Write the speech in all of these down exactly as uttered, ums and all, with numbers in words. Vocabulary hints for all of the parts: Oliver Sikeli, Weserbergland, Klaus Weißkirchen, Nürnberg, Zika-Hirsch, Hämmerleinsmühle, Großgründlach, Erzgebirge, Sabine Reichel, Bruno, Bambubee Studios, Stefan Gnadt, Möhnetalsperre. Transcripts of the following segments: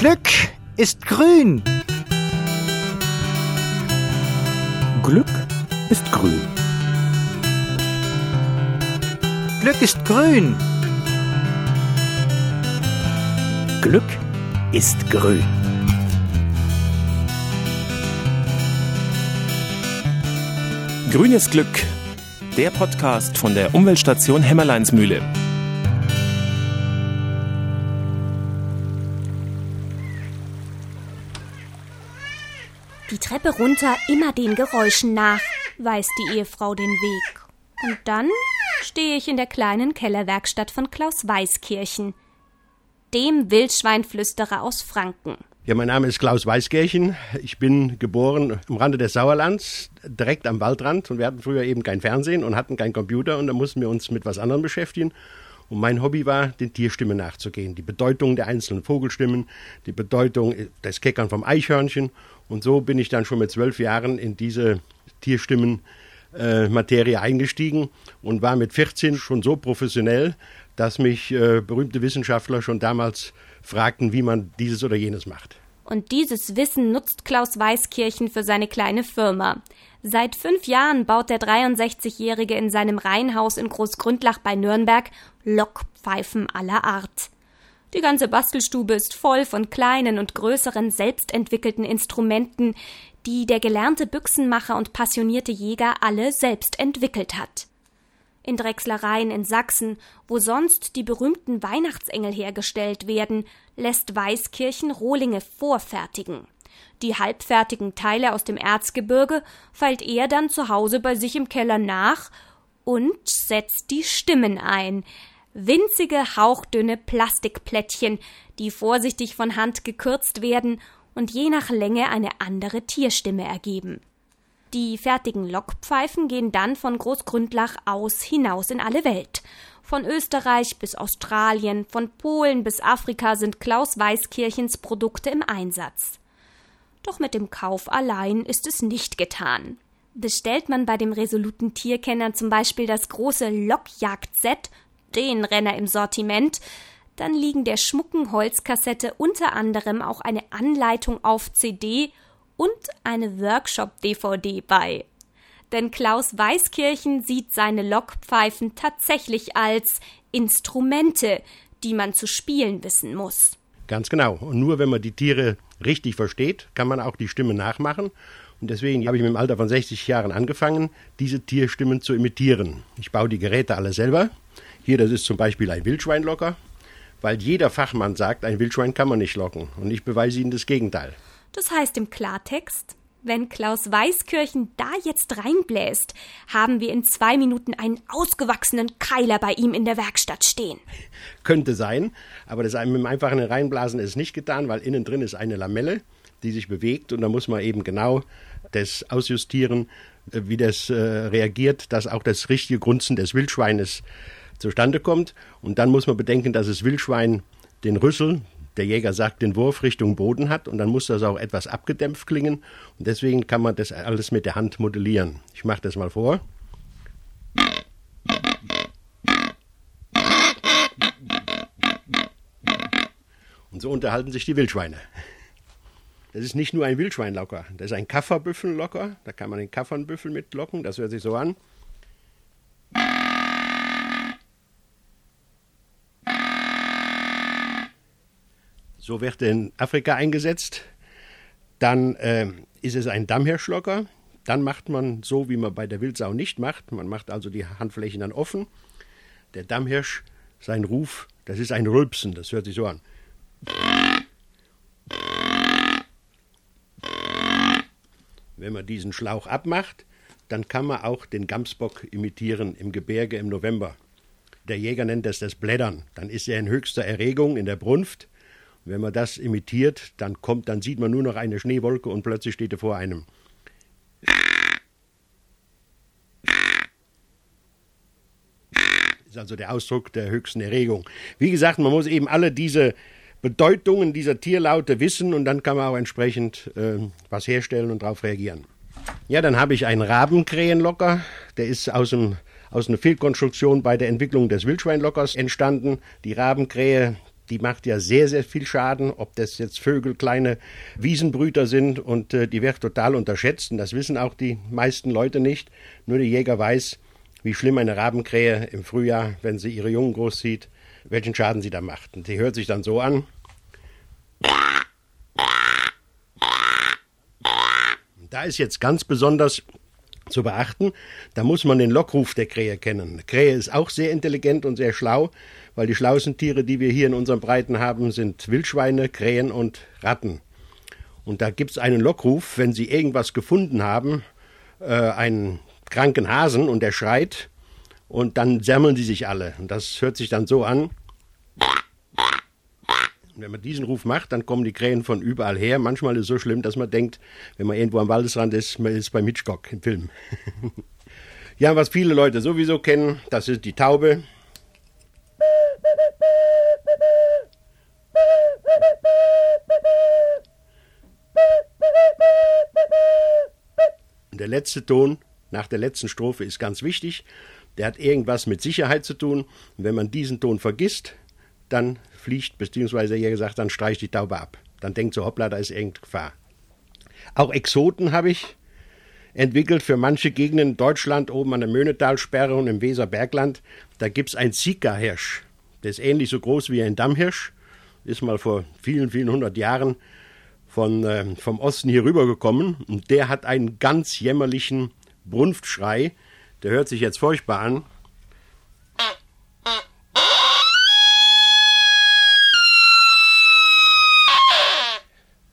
Glück ist grün. Glück ist grün. Glück ist grün. Glück ist grün. Grünes Glück, der Podcast von der Umweltstation Hämmerleinsmühle. Die Treppe runter, immer den Geräuschen nach, weist die Ehefrau den Weg. Und dann stehe ich in der kleinen Kellerwerkstatt von Klaus Weißkirchen, dem Wildschweinflüsterer aus Franken. Ja, mein Name ist Klaus Weißkirchen. Ich bin geboren am Rande des Sauerlands, direkt am Waldrand. Und wir hatten früher eben kein Fernsehen und hatten keinen Computer. Und da mussten wir uns mit was anderem beschäftigen. Und mein Hobby war, den Tierstimmen nachzugehen. Die Bedeutung der einzelnen Vogelstimmen, die Bedeutung des Keckern vom Eichhörnchen. Und so bin ich dann schon mit zwölf Jahren in diese Tierstimmen-Materie eingestiegen und war mit vierzehn schon so professionell, dass mich äh, berühmte Wissenschaftler schon damals fragten, wie man dieses oder jenes macht. Und dieses Wissen nutzt Klaus Weißkirchen für seine kleine Firma. Seit fünf Jahren baut der dreiundsechzigjährige in seinem Reihenhaus in Großgründlach bei Nürnberg Lockpfeifen aller Art. Die ganze Bastelstube ist voll von kleinen und größeren selbstentwickelten Instrumenten, die der gelernte Büchsenmacher und passionierte Jäger alle selbst entwickelt hat. In Drechslereien in Sachsen, wo sonst die berühmten Weihnachtsengel hergestellt werden, lässt Weißkirchen Rohlinge vorfertigen. Die halbfertigen Teile aus dem Erzgebirge feilt er dann zu Hause bei sich im Keller nach und setzt die Stimmen ein. Winzige, hauchdünne Plastikplättchen, die vorsichtig von Hand gekürzt werden und je nach Länge eine andere Tierstimme ergeben. Die fertigen Lockpfeifen gehen dann von Großgründlach aus hinaus in alle Welt. Von Österreich bis Australien, von Polen bis Afrika sind Klaus Weißkirchens Produkte im Einsatz. Doch mit dem Kauf allein ist es nicht getan. Bestellt man bei dem resoluten Tierkenner zum Beispiel das große Lockjagd-Set, den Renner im Sortiment, dann liegen der schmucken Holzkassette unter anderem auch eine Anleitung auf C D und eine Workshop-D V D bei. Denn Klaus Weißkirchen sieht seine Lockpfeifen tatsächlich als Instrumente, die man zu spielen wissen muss. Ganz genau. Und nur wenn man die Tiere richtig versteht, kann man auch die Stimme nachmachen. Und deswegen habe ich mit dem Alter von sechzig Jahren angefangen, diese Tierstimmen zu imitieren. Ich baue die Geräte alle selber. Hier, das ist zum Beispiel ein Wildschweinlocker, weil jeder Fachmann sagt, ein Wildschwein kann man nicht locken. Und ich beweise Ihnen das Gegenteil. Das heißt im Klartext, wenn Klaus Weißkirchen da jetzt reinbläst, haben wir in zwei Minuten einen ausgewachsenen Keiler bei ihm in der Werkstatt stehen. Könnte sein, aber das mit dem einfachen Reinblasen ist nicht getan, weil innen drin ist eine Lamelle, die sich bewegt und da muss man eben genau das ausjustieren, wie das äh, reagiert, dass auch das richtige Grunzen des Wildschweines zustande kommt. Und dann muss man bedenken, dass das Wildschwein den Rüssel, der Jäger sagt, den Wurf Richtung Boden hat und dann muss das auch etwas abgedämpft klingen. Und deswegen kann man das alles mit der Hand modellieren. Ich mache das mal vor. Und so unterhalten sich die Wildschweine. Das ist nicht nur ein Wildschweinlocker, das ist ein Kafferbüffellocker. Da kann man den Kaffernbüffel mitlocken, das hört sich so an. So wird er in Afrika eingesetzt. Dann äh, ist es ein Dammhirschlocker. Dann macht man so, wie man bei der Wildsau nicht macht. Man macht also die Handflächen dann offen. Der Dammhirsch, sein Ruf, das ist ein Rülpsen. Das hört sich so an. Wenn man diesen Schlauch abmacht, dann kann man auch den Gamsbock imitieren im Gebirge im November. Der Jäger nennt das das Blättern. Dann ist er in höchster Erregung in der Brunft. Wenn man das imitiert, dann kommt, dann sieht man nur noch eine Schneewolke und plötzlich steht er vor einem. Das ist also der Ausdruck der höchsten Erregung. Wie gesagt, man muss eben alle diese Bedeutungen dieser Tierlaute wissen und dann kann man auch entsprechend äh, was herstellen und darauf reagieren. Ja, dann habe ich einen Rabenkrähenlocker, der ist aus dem aus einer Fehlkonstruktion bei der Entwicklung des Wildschweinlockers entstanden. Die Rabenkrähe die macht ja sehr, sehr viel Schaden, ob das jetzt Vögel, kleine Wiesenbrüter sind, und äh, die wird total unterschätzt, und das wissen auch die meisten Leute nicht. Nur der Jäger weiß, wie schlimm eine Rabenkrähe im Frühjahr, wenn sie ihre Jungen großzieht, welchen Schaden sie da macht. Und die hört sich dann so an. Da ist jetzt ganz besonders zu beachten, da muss man den Lockruf der Krähe kennen. Die Krähe ist auch sehr intelligent und sehr schlau, weil die schlauesten Tiere, die wir hier in unseren Breiten haben, sind Wildschweine, Krähen und Ratten. Und da gibt es einen Lockruf, wenn sie irgendwas gefunden haben, äh, einen kranken Hasen, und der schreit, und dann sammeln die sich alle. Und das hört sich dann so an. Wenn man diesen Ruf macht, dann kommen die Krähen von überall her. Manchmal ist es so schlimm, dass man denkt, wenn man irgendwo am Waldesrand ist, man ist bei Hitchcock im Film. Ja, was viele Leute sowieso kennen, das ist die Taube. Und der letzte Ton nach der letzten Strophe ist ganz wichtig. Der hat irgendwas mit Sicherheit zu tun. Und wenn man diesen Ton vergisst, dann fliegt, beziehungsweise eher gesagt, dann streicht die Taube ab. Dann denkt so, hoppla, da ist irgendeine Gefahr. Auch Exoten habe ich entwickelt für manche Gegenden in Deutschland, oben an der Möhnetalsperre und im Weserbergland. Da gibt es einen Zika-Hirsch. Der ist ähnlich so groß wie ein Dammhirsch. Ist mal vor vielen, vielen hundert Jahren von, äh, vom Osten hier rübergekommen. Und der hat einen ganz jämmerlichen Brunftschrei. Der hört sich jetzt furchtbar an.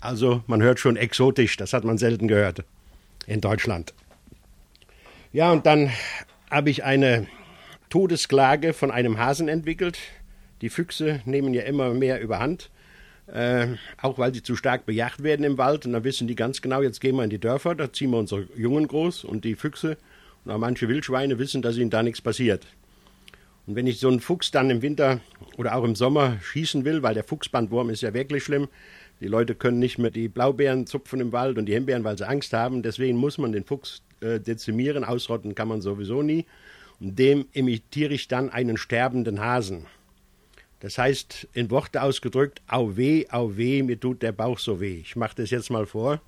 Also man hört schon exotisch, das hat man selten gehört in Deutschland. Ja, und dann habe ich eine Todesklage von einem Hasen entwickelt. Die Füchse nehmen ja immer mehr überhand, äh, auch weil sie zu stark bejagt werden im Wald. Und dann wissen die ganz genau, jetzt gehen wir in die Dörfer, da ziehen wir unsere Jungen groß. Und die Füchse und auch manche Wildschweine wissen, dass ihnen da nichts passiert. Und wenn ich so einen Fuchs dann im Winter oder auch im Sommer schießen will, weil der Fuchsbandwurm ist ja wirklich schlimm, die Leute können nicht mehr die Blaubeeren zupfen im Wald und die Himbeeren, weil sie Angst haben. Deswegen muss man den Fuchs äh, dezimieren. Ausrotten kann man sowieso nie. Und dem imitiere ich dann einen sterbenden Hasen. Das heißt, in Worte ausgedrückt, au weh, au weh, mir tut der Bauch so weh. Ich mache das jetzt mal vor.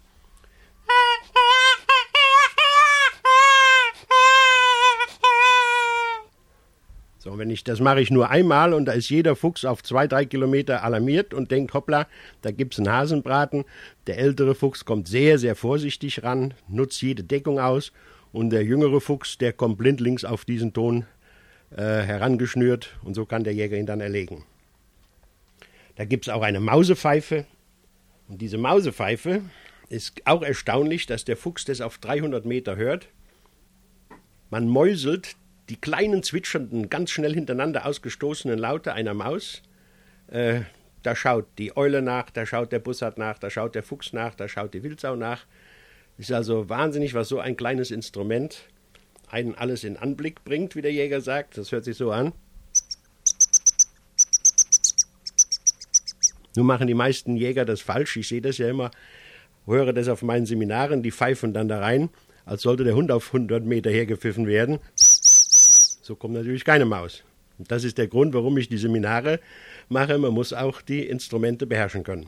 So, wenn ich, das mache ich nur einmal, und da ist jeder Fuchs auf zwei, drei Kilometer alarmiert und denkt, hoppla, da gibt es einen Hasenbraten. Der ältere Fuchs kommt sehr, sehr vorsichtig ran, nutzt jede Deckung aus, und der jüngere Fuchs, der kommt blindlings auf diesen Ton äh, herangeschnürt, und so kann der Jäger ihn dann erlegen. Da gibt es auch eine Mausepfeife, und diese Mausepfeife ist auch erstaunlich, dass der Fuchs das auf dreihundert Meter hört. Man mäuselt die kleinen, zwitschernden, ganz schnell hintereinander ausgestoßenen Laute einer Maus. Äh, da schaut die Eule nach, da schaut der Bussard nach, da schaut der Fuchs nach, da schaut die Wildsau nach. Ist also wahnsinnig, was so ein kleines Instrument einen alles in Anblick bringt, wie der Jäger sagt. Das hört sich so an. Nun machen die meisten Jäger das falsch. Ich sehe das ja immer, höre das auf meinen Seminaren, die pfeifen dann da rein, als sollte der Hund auf hundert Meter hergepfiffen werden. So kommt natürlich keine Maus. Und das ist der Grund, warum ich die Seminare mache. Man muss auch die Instrumente beherrschen können.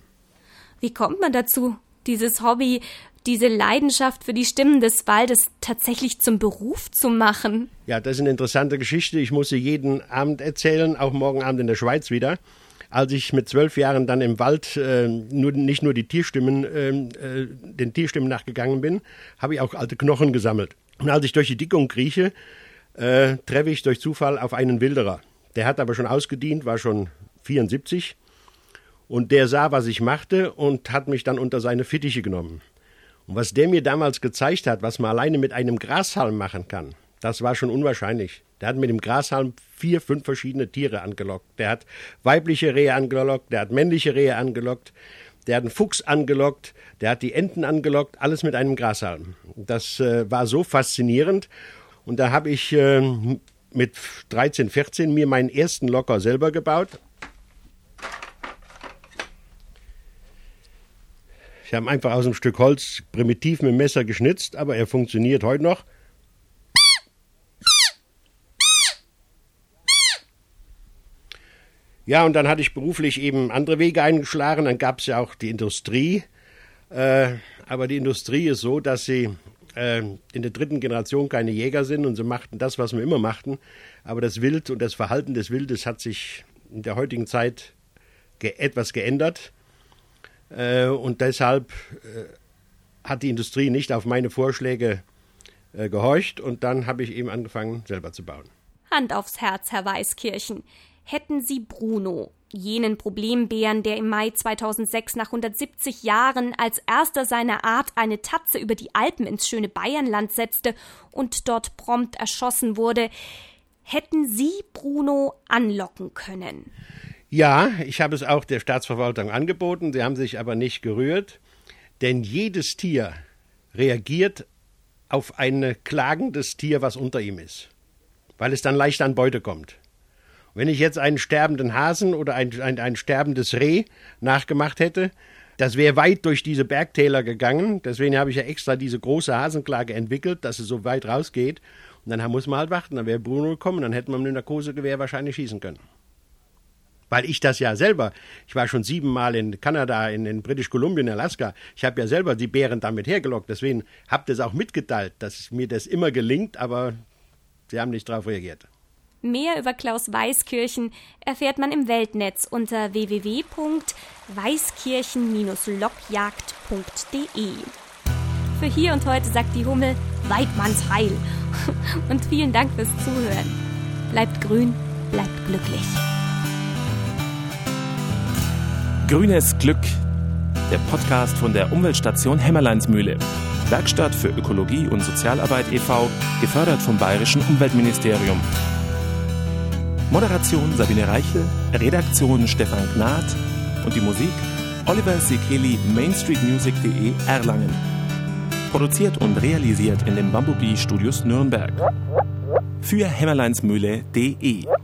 Wie kommt man dazu, dieses Hobby, diese Leidenschaft für die Stimmen des Waldes tatsächlich zum Beruf zu machen? Ja, das ist eine interessante Geschichte. Ich muss sie jeden Abend erzählen, auch morgen Abend in der Schweiz wieder. Als ich mit zwölf Jahren dann im Wald äh, nur, nicht nur die Tierstimmen, äh, den Tierstimmen nachgegangen bin, habe ich auch alte Knochen gesammelt. Und als ich durch die Dickung krieche, Äh, treffe ich durch Zufall auf einen Wilderer. Der hat aber schon ausgedient, war schon vierundsiebzig, und der sah, was ich machte, und hat mich dann unter seine Fittiche genommen. Und was der mir damals gezeigt hat, was man alleine mit einem Grashalm machen kann, das war schon unwahrscheinlich. Der hat mit dem Grashalm vier, fünf verschiedene Tiere angelockt. Der hat weibliche Rehe angelockt, der hat männliche Rehe angelockt, der hat einen Fuchs angelockt, der hat die Enten angelockt, alles mit einem Grashalm. Das äh, war so faszinierend. Und da habe ich äh, mit dreizehn, vierzehn mir meinen ersten Locker selber gebaut. Ich habe einfach aus einem Stück Holz primitiv mit dem Messer geschnitzt, aber er funktioniert heute noch. Ja, und dann hatte ich beruflich eben andere Wege eingeschlagen. Dann gab es ja auch die Industrie. Äh, aber die Industrie ist so, dass sie äh, in der dritten Generation keine Jäger sind. Und sie machten das, was wir immer machten. Aber das Wild und das Verhalten des Wildes hat sich in der heutigen Zeit ge- etwas geändert. Äh, und deshalb äh, hat die Industrie nicht auf meine Vorschläge äh, gehorcht. Und dann habe ich eben angefangen, selber zu bauen. Hand aufs Herz, Herr Weißkirchen. Hätten Sie Bruno, jenen Problembären, der im Mai zweitausendsechs nach hundertsiebzig Jahren als erster seiner Art eine Tatze über die Alpen ins schöne Bayernland setzte und dort prompt erschossen wurde, hätten Sie Bruno anlocken können? Ja, ich habe es auch der Staatsverwaltung angeboten, sie haben sich aber nicht gerührt, denn jedes Tier reagiert auf ein klagendes Tier, was unter ihm ist, weil es dann leicht an Beute kommt. Wenn ich jetzt einen sterbenden Hasen oder ein, ein, ein sterbendes Reh nachgemacht hätte, das wäre weit durch diese Bergtäler gegangen. Deswegen habe ich ja extra diese große Hasenklage entwickelt, dass es so weit rausgeht. Und dann muss man halt warten, dann wäre Bruno gekommen, dann hätten wir mit dem Narkosegewehr wahrscheinlich schießen können. Weil ich das ja selber, ich war schon siebenmal in Kanada, in, in British Columbia, in Alaska, ich habe ja selber die Bären damit hergelockt. Deswegen habe ich das auch mitgeteilt, dass mir das immer gelingt, aber sie haben nicht darauf reagiert. Mehr über Klaus Weißkirchen erfährt man im Weltnetz unter w w w punkt weißkirchen Bindestrich lockjagd punkt d e. Für hier und heute sagt die Hummel Weidmanns Heil. Und vielen Dank fürs Zuhören. Bleibt grün, bleibt glücklich. Grünes Glück, der Podcast von der Umweltstation Hämmerleinsmühle. Werkstatt für Ökologie und Sozialarbeit e V, gefördert vom Bayerischen Umweltministerium. Moderation Sabine Reichel, Redaktion Stefan Gnadt und die Musik Oliver Sikeli, mainstreetmusic punkt d e, Erlangen. Produziert und realisiert in den Bambubee Studios Nürnberg. Für hämmerleinsmühle punkt d e